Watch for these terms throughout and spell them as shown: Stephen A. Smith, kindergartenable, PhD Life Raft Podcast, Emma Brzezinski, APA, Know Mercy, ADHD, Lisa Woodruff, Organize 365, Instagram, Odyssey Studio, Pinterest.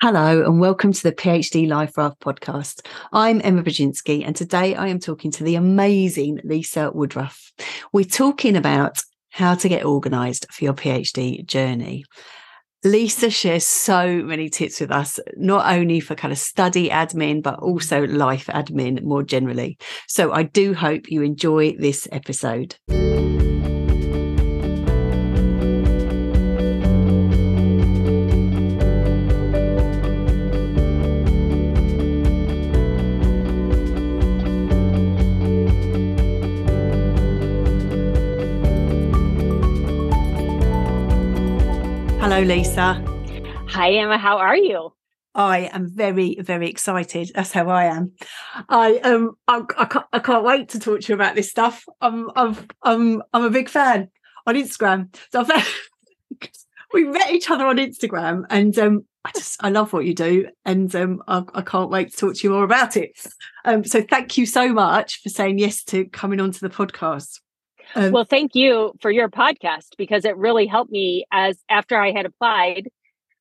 Hello and welcome to the PhD Life Raft Podcast. I'm Emma Brzezinski and today I am talking to the amazing Lisa Woodruff. We're talking about how to get organised for your PhD journey. Lisa shares so many tips with us, not only for kind of study admin, but also life admin more generally. So I do hope you enjoy this episode. Hello, Lisa. Hi, Emma. How are you? I am very, very excited. That's how I am. I can't wait to talk to you about this stuff. I'm a big fan on Instagram. So we met each other on Instagram, and I love what you do, and I can't wait to talk to you more about it. So thank you so much for saying yes to coming onto the podcast. Well, thank you for your podcast, because it really helped me after I had applied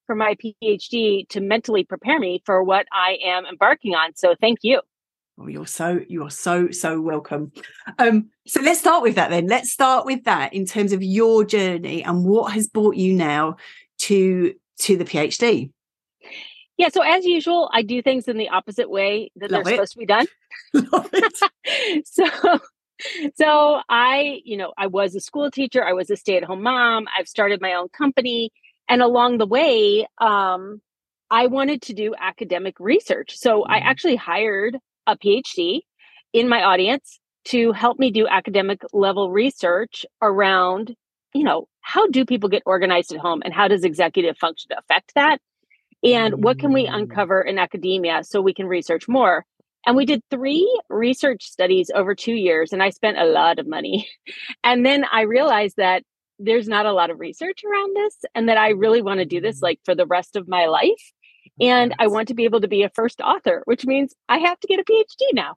for my PhD to mentally prepare me for what I am embarking on. So thank you. Oh, you're so welcome. So let's start with that then. Let's start with that in terms of your journey and what has brought you now to the PhD. Yeah. So as usual, I do things in the opposite way that they're supposed to be done. Love it. So I was a school teacher. I was a stay-at-home mom. I've started my own company. And along the way, I wanted to do academic research. So I actually hired a PhD in my audience to help me do academic level research around, how do people get organized at home and how does executive function affect that? And what can we uncover in academia so we can research more? And we did 3 research studies over 2 years, and I spent a lot of money. And then I realized that there's not a lot of research around this and that I really want to do this for the rest of my life. And I want to be able to be a first author, which means I have to get a PhD now.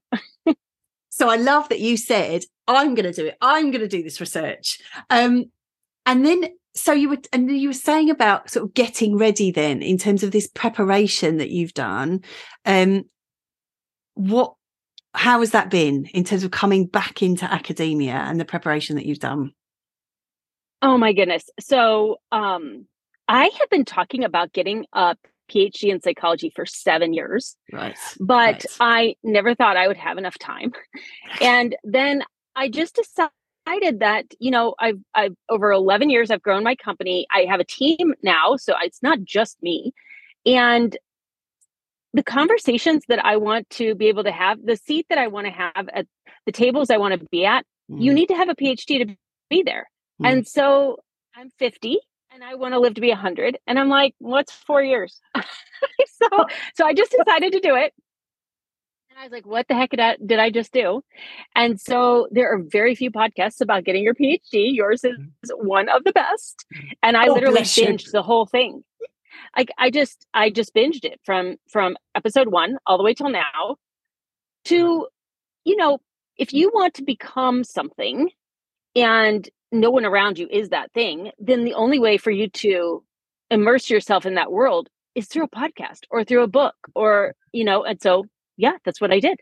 So I love that you said, I'm going to do it. I'm going to do this research. And then you were saying about sort of getting ready then in terms of this preparation that you've done. How has that been in terms of coming back into academia and the preparation that you've done? Oh my goodness. So I have been talking about getting a PhD in psychology for 7 years. Right. But I never thought I would have enough time. And then I just decided that, I've over 11 years, I've grown my company. I have a team now, so it's not just me. And the conversations that I want to be able to have, the seat that I want to have at the tables I want to be at, you need to have a PhD to be there. And so I'm 50 and I want to live to be 100. And I'm like, what's 4 years? So I just decided to do it. And I was like, what the heck did I just do? And so there are very few podcasts about getting your PhD. Yours is one of the best. And I literally binged the whole thing. I just binged it from episode 1 all the way till now to, if you want to become something and no one around you is that thing, then the only way for you to immerse yourself in that world is through a podcast or through a book or, and so, yeah, that's what I did.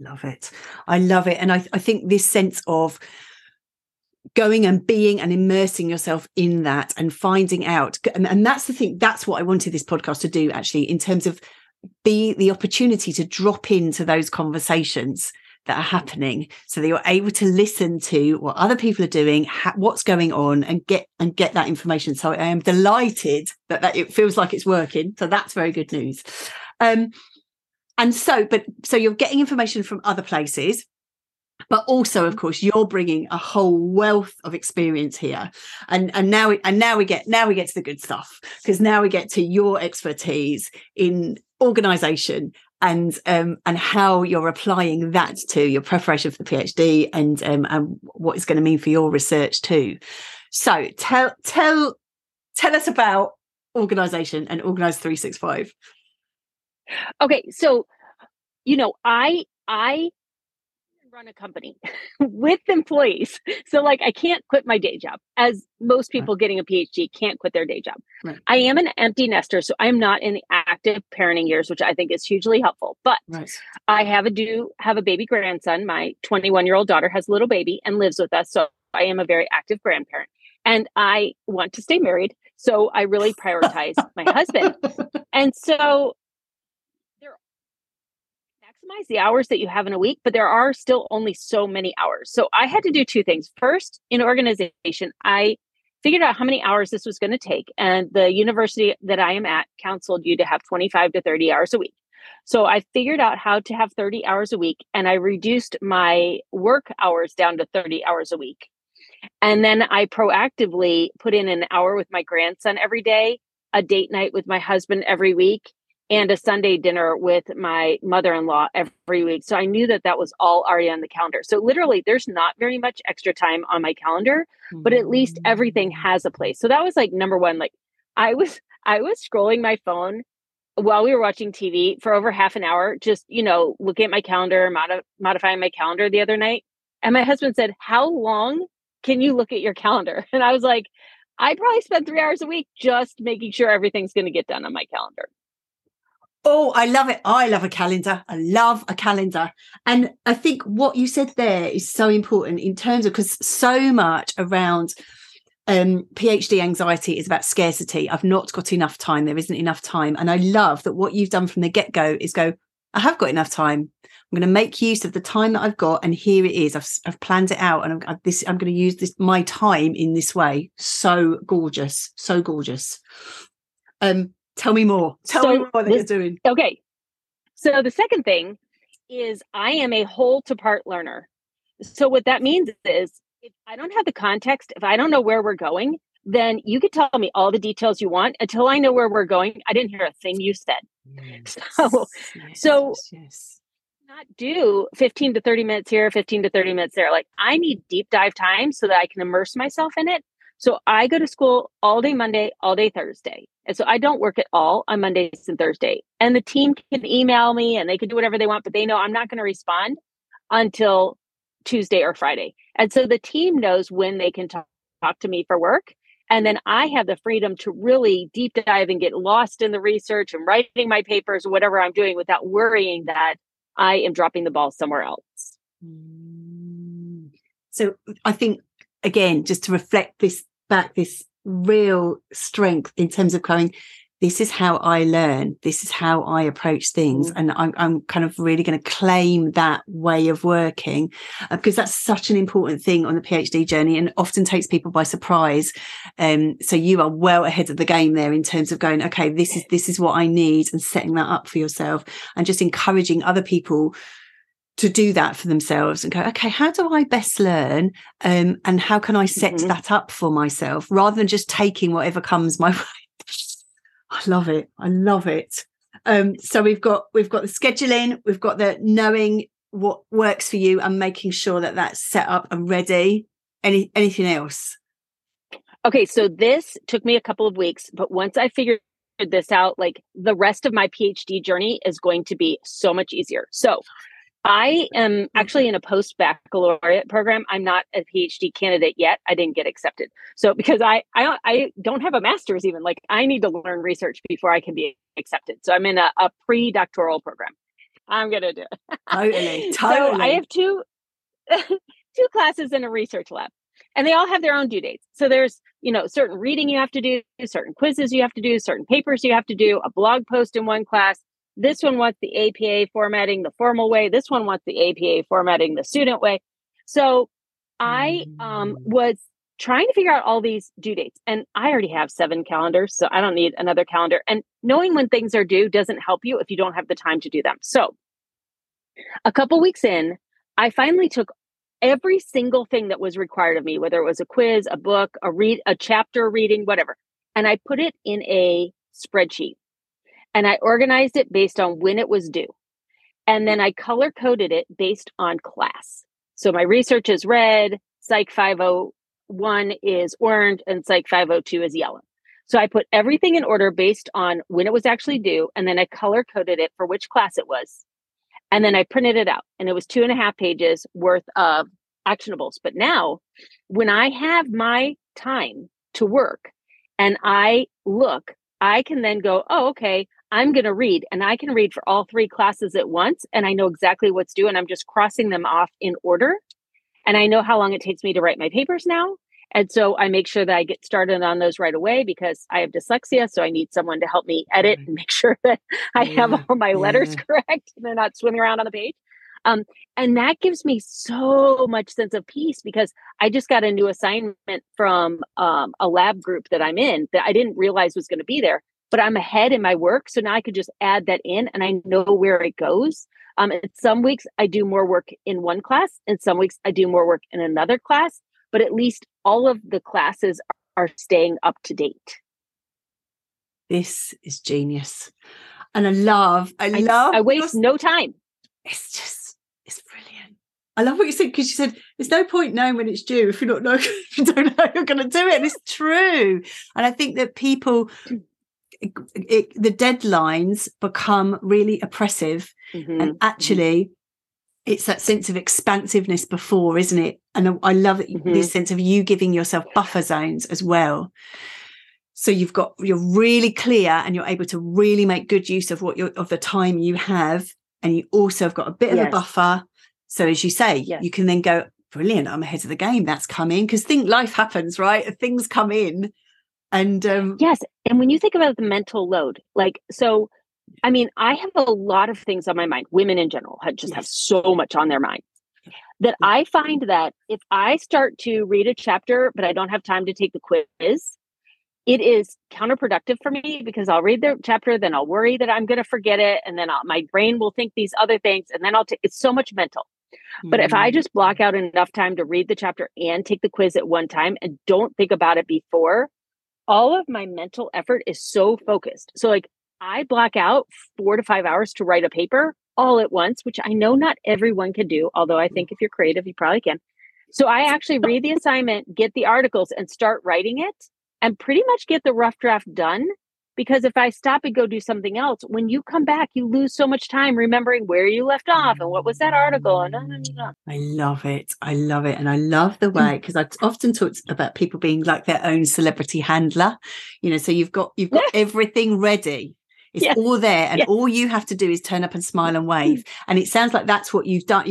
Love it. I love it. And I think this sense of going and being and immersing yourself in that and finding out. And that's the thing. That's what I wanted this podcast to do, actually, in terms of be the opportunity to drop into those conversations that are happening so that you're able to listen to what other people are doing, what's going on, and get that information. So I am delighted that it feels like it's working. So that's very good news. So you're getting information from other places. But also, of course, you're bringing a whole wealth of experience here, and now we get to the good stuff, because now we get to your expertise in organisation and how you're applying that to your preparation for the PhD and what it's going to mean for your research too. So tell us about organisation and Organize 365. Okay, so I run a company with employees. So like, I can't quit my day job, as most people getting a PhD can't quit their day job. Right. I am an empty nester, so I'm not in the active parenting years, which I think is hugely helpful. But I have a baby grandson. My 21-year-old daughter has a little baby and lives with us. So I am a very active grandparent. And I want to stay married. So I really prioritize my husband. And so maximize the hours that you have in a week, but there are still only so many hours. So I had to do two things. First, in organization, I figured out how many hours this was going to take. And the university that I am at counseled you to have 25 to 30 hours a week. So I figured out how to have 30 hours a week, and I reduced my work hours down to 30 hours a week. And then I proactively put in an hour with my grandson every day, a date night with my husband every week, and a Sunday dinner with my mother-in-law every week. So I knew that that was all already on the calendar. So literally there's not very much extra time on my calendar, but at least everything has a place. So that was like number one. Like I was scrolling my phone while we were watching TV for over half an hour, just, you know, looking at my calendar, modifying my calendar the other night. And my husband said, "How long can you look at your calendar?" And I was like, I probably spend 3 hours a week just making sure everything's going to get done on my calendar. Oh, I love it. I love a calendar. I love a calendar. And I think what you said there is so important in terms of, because so much around PhD anxiety is about scarcity. I've not got enough time. There isn't enough time. And I love that what you've done from the get-go is go, I have got enough time. I'm going to make use of the time that I've got. And here it is. I've planned it out. And I'm going to use this, my time, in this way. So gorgeous. So gorgeous. Tell me more. Tell me more that you're doing. Okay. So the second thing is I am a whole to part learner. So what that means is if I don't have the context, if I don't know where we're going, then you could tell me all the details you want. Until I know where we're going, I didn't hear a thing you said. Yes. So not do 15 to 30 minutes here, 15 to 30 minutes there. Like I need deep dive time so that I can immerse myself in it. So I go to school all day Monday, all day Thursday. And so I don't work at all on Mondays and Thursday. And the team can email me and they can do whatever they want, but they know I'm not going to respond until Tuesday or Friday. And so the team knows when they can talk to me for work. And then I have the freedom to really deep dive and get lost in the research and writing my papers, or whatever I'm doing, without worrying that I am dropping the ball somewhere else. So I think, again, just to reflect this back, this real strength in terms of going, this is how I learn, this is how I approach things. And I'm kind of really going to claim that way of working, because that's such an important thing on the PhD journey and often takes people by surprise. So you are well ahead of the game there in terms of going, okay, this is what I need, and setting that up for yourself and just encouraging other people to do that for themselves and go, okay, how do I best learn? And how can I set that up for myself, rather than just taking whatever comes my way? I love it. I love it. So we've got the scheduling, we've got the knowing what works for you and making sure that that's set up and ready. Anything else? Okay. So this took me a couple of weeks, but once I figured this out, like the rest of my PhD journey is going to be so much easier. So I am actually in a post-baccalaureate program. I'm not a PhD candidate yet. I didn't get accepted. So because I don't have a master's even, like I need to learn research before I can be accepted. So I'm in a pre-doctoral program. I'm going to do it. Totally. So I have two classes in a research lab, and they all have their own due dates. So there's, you know, certain reading you have to do, certain quizzes you have to do, certain papers you have to do, a blog post in one class. This one wants the APA formatting the formal way. This one wants the APA formatting the student way. So I was trying to figure out all these due dates, and I already have 7 calendars, so I don't need another calendar. And knowing when things are due doesn't help you if you don't have the time to do them. So a couple weeks in, I finally took every single thing that was required of me, whether it was a quiz, a book, a chapter reading, whatever, and I put it in a spreadsheet. And I organized it based on when it was due. And then I color coded it based on class. So my research is red, Psych 501 is orange, and Psych 502 is yellow. So I put everything in order based on when it was actually due. And then I color coded it for which class it was. And then I printed it out and it was 2.5 pages worth of actionables. But now when I have my time to work and I look, I can then go, oh, okay, I'm going to read, and I can read for all 3 classes at once. And I know exactly what's due, and I'm just crossing them off in order. And I know how long it takes me to write my papers now. And so I make sure that I get started on those right away because I have dyslexia. So I need someone to help me edit and make sure that I have all my letters correct and they're not swimming around on the page. And that gives me so much sense of peace because I just got a new assignment from a lab group that I'm in that I didn't realize was going to be there, but I'm ahead in my work. So now I could just add that in and I know where it goes. And some weeks I do more work in one class and some weeks I do more work in another class, but at least all of the classes are staying up to date. This is genius. And I love. I waste no time. It's just, it's brilliant. I love what you said, because you said, there's no point knowing when it's due if if you don't know you're going to do it. And it's true. And I think that people, the deadlines become really oppressive. Mm-hmm. And actually, it's that sense of expansiveness before, isn't it? And I love this sense of you giving yourself buffer zones as well. So you're really clear and you're able to really make good use of of the time you have. And you also have got a bit of a buffer. So as you say, you can then go, brilliant, I'm ahead of the game. That's coming. Because life happens, right? Things come in. And yes. And when you think about the mental load, I mean, I have a lot of things on my mind. Women in general just have so much on their mind that I find that if I start to read a chapter, but I don't have time to take the quiz, it is counterproductive for me because I'll read the chapter, then I'll worry that I'm going to forget it. And then my brain will think these other things. And then it's so much mental. But if I just block out enough time to read the chapter and take the quiz at one time and don't think about it before, all of my mental effort is so focused. So I block out 4 to 5 hours to write a paper all at once, which I know not everyone can do. Although I think if you're creative, you probably can. So I actually read the assignment, get the articles and start writing it. And pretty much get the rough draft done, because if I stop and go do something else, when you come back, you lose so much time remembering where you left off and what was that article. I love it. I love it. And I love the way, because I've often talked about people being like their own celebrity handler, so you've got everything ready. It's all there. And all you have to do is turn up and smile and wave. And it sounds like that's what you've done,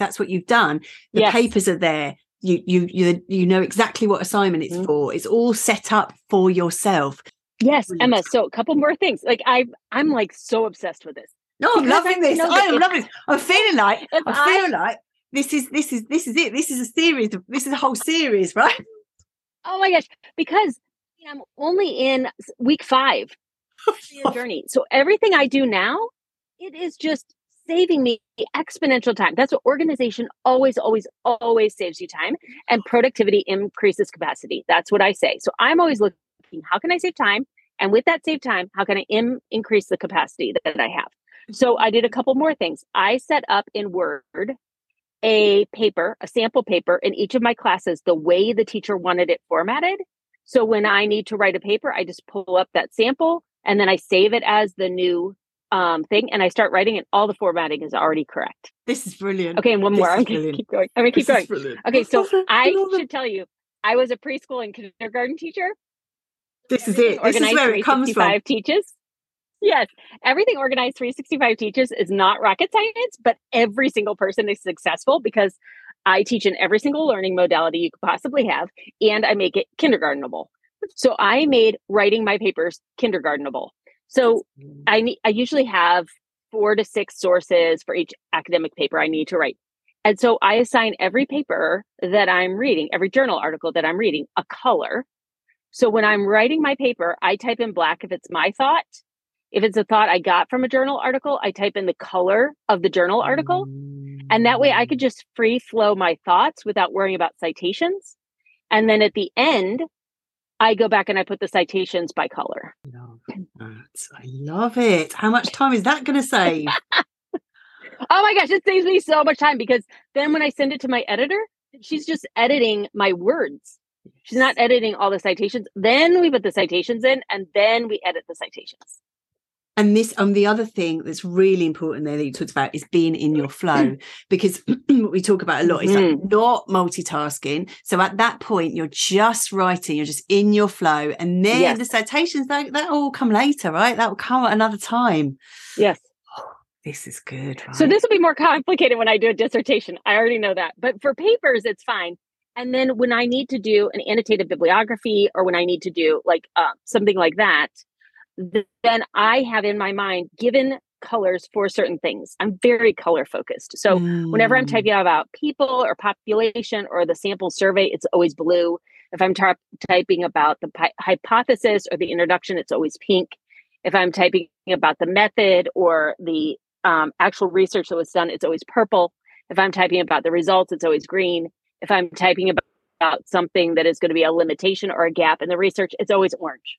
that's what you've done. The papers are there. You know exactly what assignment it's for. It's all set up for yourself. Yes, Emma. So a couple more things. I'm so obsessed with this. No, I'm loving this. I'm loving this. I feel like this is it. This is a series. This is a whole series, right? Oh my gosh! Because I'm only in week 5 of the journey. So everything I do now, it is just saving me exponential time. That's what organization always, always, always saves you time, and productivity increases capacity. That's what I say. So I'm always looking, how can I save time? And with that saved time, how can I increase the capacity that I have? So I did a couple more things. I set up in Word a sample paper in each of my classes, the way the teacher wanted it formatted. So when I need to write a paper, I just pull up that sample and then I save it as the new thing, and I start writing, and all the formatting is already correct. This is brilliant. Okay, and one more. I'm going to keep going. Okay, so I should tell you, I was a preschool and kindergarten teacher. This is it. This is where it comes from. Teaches. Yes, everything Organized 365 teaches is not rocket science, but every single person is successful because I teach in every single learning modality you could possibly have, and I make it kindergartenable. So I made writing my papers kindergartenable. So I usually have 4 to 6 sources for each academic paper I need to write. And so I assign every paper that I'm reading, every journal article that I'm reading, a color. So when I'm writing my paper, I type in black if it's my thought. If it's a thought I got from a journal article, I type in the color of the journal article. And that way I could just free flow my thoughts without worrying about citations. And then at the end, I go back and I put the citations by color. I love it. How much time is that going to save? Oh my gosh, it saves me so much time, because then when I send it to my editor, she's just editing my words. She's not editing all the citations. Then we put the citations in, and then we edit the citations. And this, and the other thing that's really important there that you talked about is being in your flow, because what we talk about a lot is like not multitasking. So at that point, you're just writing, you're just in your flow. And then the citations, that all come later, right? That will come at another time. Yes. Oh, this is good. Right? So this will be more complicated when I do a dissertation. I already know that. But for papers, it's fine. And then when I need to do an annotated bibliography, or when I need to do like something like that, then I have in my mind given colors for certain things. I'm very color focused. So whenever I'm typing out about people or population or the sample survey, it's always blue. If I'm typing about the hypothesis or the introduction, it's always pink. If I'm typing about the method or the actual research that was done, it's always purple. If I'm typing about the results, it's always green. If I'm typing about something that is going to be a limitation or a gap in the research, it's always orange.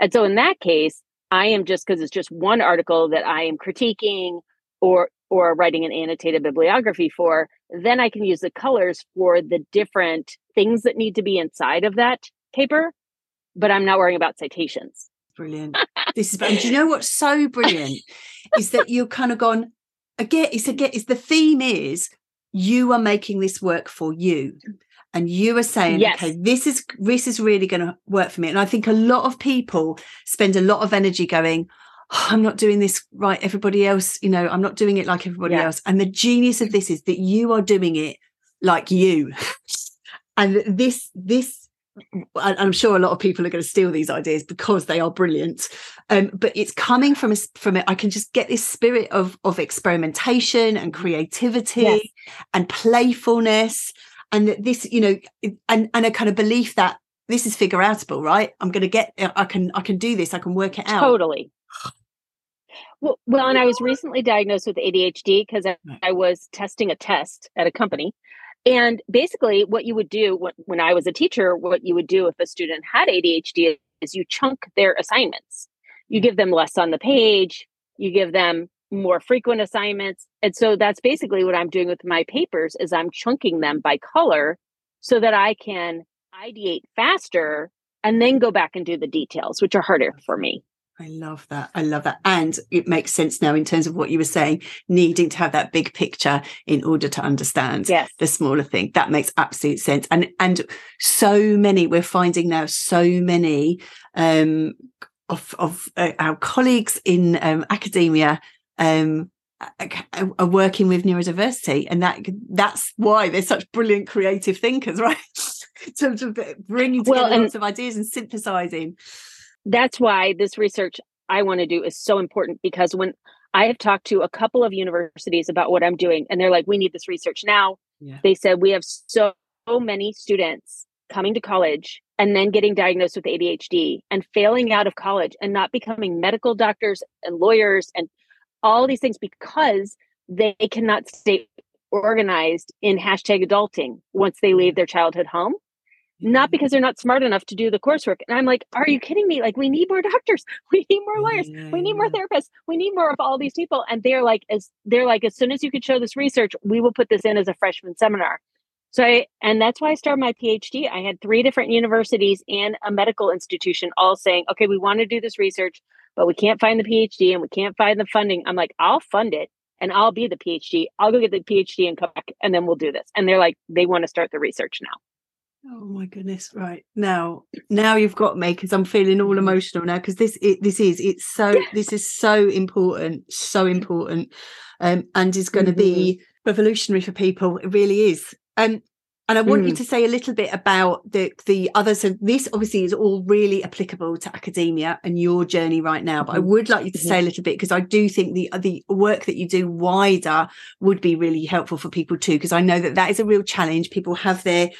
And so in that case, I am just, because it's just one article that I am critiquing or writing an annotated bibliography for, then I can use the colors for the different things that need to be inside of that paper, but I'm not worrying about citations. Brilliant. This is, and do you know what's so brilliant is that you're kind of gone, again, the theme is you are making this work for you. And you were saying, okay, this is really going to work for me. And I think a lot of people spend a lot of energy going, oh, I'm not doing this right. Everybody else, you know, I'm not doing it like everybody else. And the genius of this is that you are doing it like you. And this, I'm sure a lot of people are going to steal these ideas because they are brilliant. But it's coming from it. I can just get this spirit of experimentation and creativity and playfulness. And that this, you know, and a kind of belief that this is figure outable, right? I'm going to get, I can do this. I can work it out. Totally. Well, and I was recently diagnosed with ADHD because I was testing a test at a company. And basically what you would do when I was a teacher, what you would do if a student had ADHD is you chunk their assignments. You give them less on the page. You give them more frequent assignments. And so that's basically what I'm doing with my papers is I'm chunking them by color so that I can ideate faster and then go back and do the details, which are harder for me. I love that. And it makes sense now in terms of what you were saying, needing to have that big picture in order to understand the smaller thing. That makes absolute sense. And so many, we're finding now so many of our colleagues in academia are working with neurodiversity, and that's why they're such brilliant creative thinkers, right? In terms of bringing together lots of ideas and synthesizing. That's why this research I want to do is so important, because when I have talked to a couple of universities about what I'm doing, and they're like, "We need this research now." Yeah. They said we have so many students coming to college and then getting diagnosed with ADHD and failing out of college and not becoming medical doctors and lawyers and all these things because they cannot stay organized in #adulting once they leave their childhood home, not because they're not smart enough to do the coursework. And I'm like, are you kidding me? Like, we need more doctors. We need more lawyers. We need more therapists. We need more of all these people. And they're like, as soon as you can show this research, we will put this in as a freshman seminar. So and that's why I started my PhD. I had 3 different universities and a medical institution all saying, okay, we want to do this research, but we can't find the PhD and we can't find the funding. I'm like, I'll fund it and I'll be the PhD. I'll go get the PhD and come back and then we'll do this. And they're like, they want to start the research now. Oh my goodness. Right. Now you've got me, because I'm feeling all emotional now, because this is so important, and is going to be revolutionary for people. It really is. And I want you to say a little bit about the other. So this obviously is all really applicable to academia and your journey right now. But I would like you to say a little bit, because I do think the work that you do wider would be really helpful for people too, because I know that is a real challenge. People have their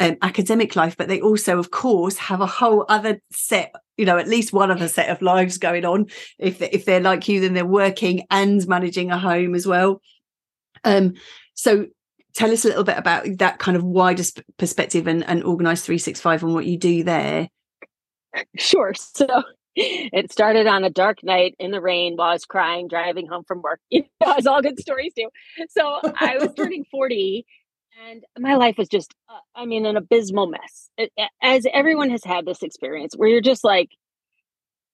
academic life, but they also, of course, have a whole other set, you know, at least one other set of lives going on. If they're like you, then they're working and managing a home as well. So tell us a little bit about that kind of wider perspective and Organize 365 and what you do there. Sure. So it started on a dark night in the rain while I was crying, driving home from work, you know, as all good stories do. So I was turning 40 and my life was just, an abysmal mess. As everyone has had this experience where you're just like,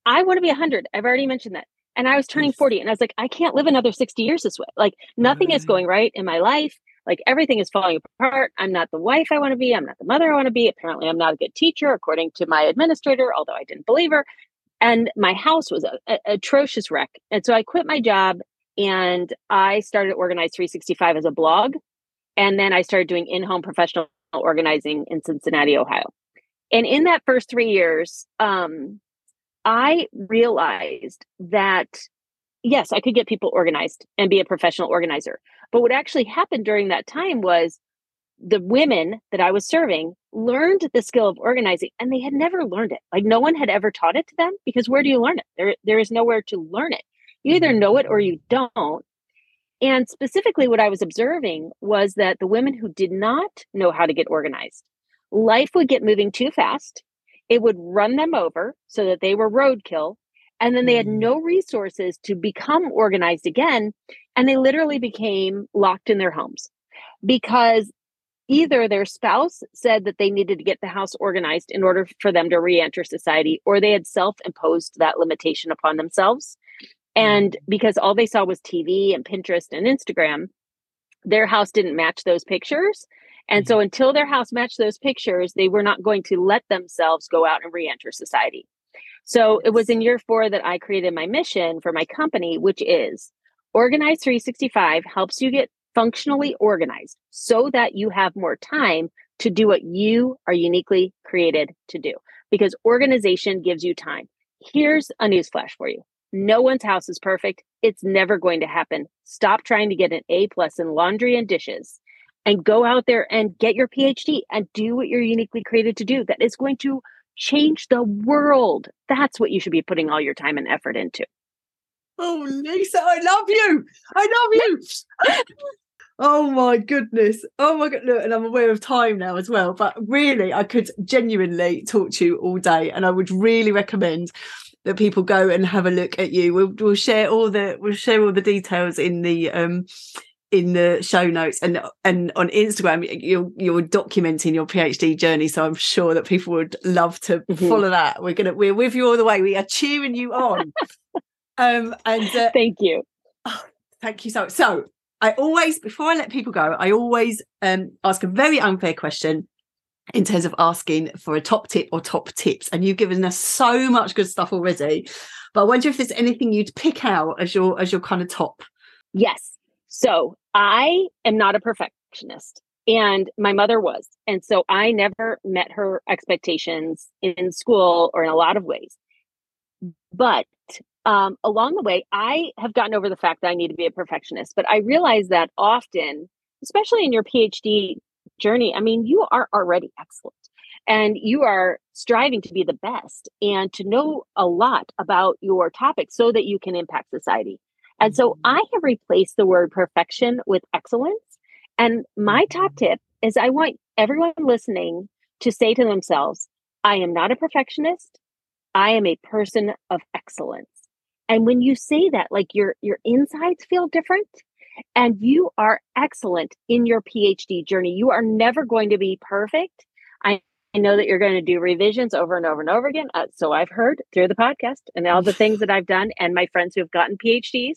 I want to be 100. I've already mentioned that. And I was turning 40 and I was like, I can't live another 60 years this way. Like nothing is going right in my life. Like everything is falling apart. I'm not the wife I want to be. I'm not the mother I want to be. Apparently I'm not a good teacher, according to my administrator, although I didn't believe her. And my house was an atrocious wreck. And so I quit my job and I started Organize 365 as a blog. And then I started doing in-home professional organizing in Cincinnati, Ohio. And in that first 3 years, I realized that, yes, I could get people organized and be a professional organizer. But what actually happened during that time was the women that I was serving learned the skill of organizing and they had never learned it. Like no one had ever taught it to them, because where do you learn it? There is nowhere to learn it. You either know it or you don't. And specifically what I was observing was that the women who did not know how to get organized, life would get moving too fast. It would run them over so that they were roadkill. And then they had no resources to become organized again. And they literally became locked in their homes because either their spouse said that they needed to get the house organized in order for them to reenter society, or they had self-imposed that limitation upon themselves. And because all they saw was TV and Pinterest and Instagram, their house didn't match those pictures. And so until their house matched those pictures, they were not going to let themselves go out and reenter society. So it was in year 4 that I created my mission for my company, which is Organize 365 helps you get functionally organized so that you have more time to do what you are uniquely created to do, because organization gives you time. Here's a newsflash for you. No one's house is perfect. It's never going to happen. Stop trying to get an A+ in laundry and dishes and go out there and get your PhD and do what you're uniquely created to do. That is going to change the world. That's what you should be putting all your time and effort into. Oh, Lisa, I love you. I love you. Oh my goodness. Oh my God. Look, and I'm aware of time now as well, but really I could genuinely talk to you all day, and I would really recommend that people go and have a look at you. We'll share all the details in the show notes, and on Instagram you're documenting your PhD journey, so I'm sure that people would love to follow that. We're with you all the way. We are cheering you on. And thank you. Oh, thank you so much. So I always, before I let people go, I always ask a very unfair question in terms of asking for a top tip or top tips. And you've given us so much good stuff already, but I wonder if there's anything you'd pick out as your kind of top. Yes. So I am not a perfectionist, and my mother was. And so I never met her expectations in school or in a lot of ways. But along the way, I have gotten over the fact that I need to be a perfectionist, but I realize that often, especially in your PhD journey, I mean, you are already excellent and you are striving to be the best and to know a lot about your topic so that you can impact society. And so I have replaced the word perfection with excellence. And my top tip is I want everyone listening to say to themselves, I am not a perfectionist. I am a person of excellence. And when you say that, like your insides feel different. And you are excellent in your PhD journey. You are never going to be perfect. I know that you're going to do revisions over and over and over again. So I've heard through the podcast and all the things that I've done and my friends who have gotten PhDs.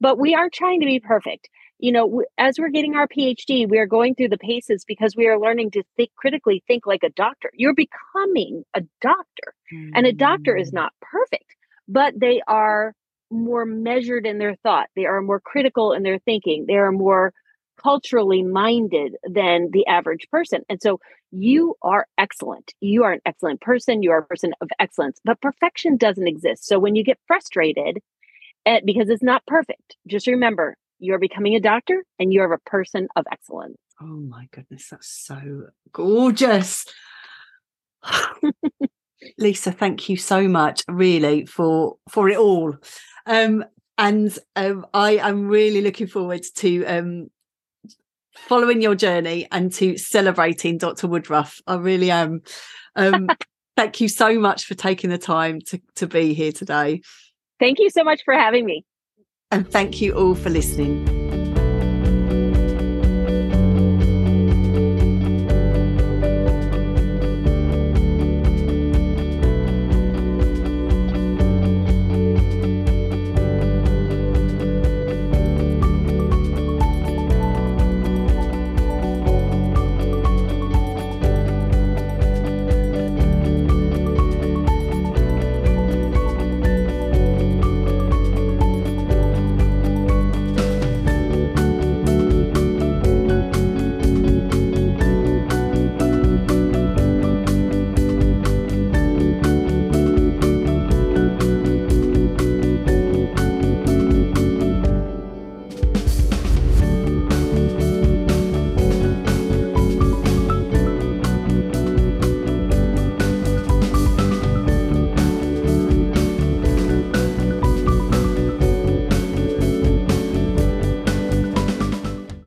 But we are trying to be perfect. You know, as we're getting our PhD, we are going through the paces because we are learning to think critically, think like a doctor. You're becoming a doctor. And a doctor is not perfect, but they are more measured in their thought. They are more critical in their thinking. They are more culturally minded than the average person. And so you are excellent. You are an excellent person. You are a person of excellence, but perfection doesn't exist. So when you get frustrated because it's not perfect, just remember you're becoming a doctor and you're a person of excellence. Oh my goodness. That's so gorgeous. Lisa, thank you so much, really, for it all. And I am really looking forward to following your journey and to celebrating Dr. Woodruff. I really am. Thank you so much for taking the time to be here today. Thank you so much for having me. And thank you all for listening.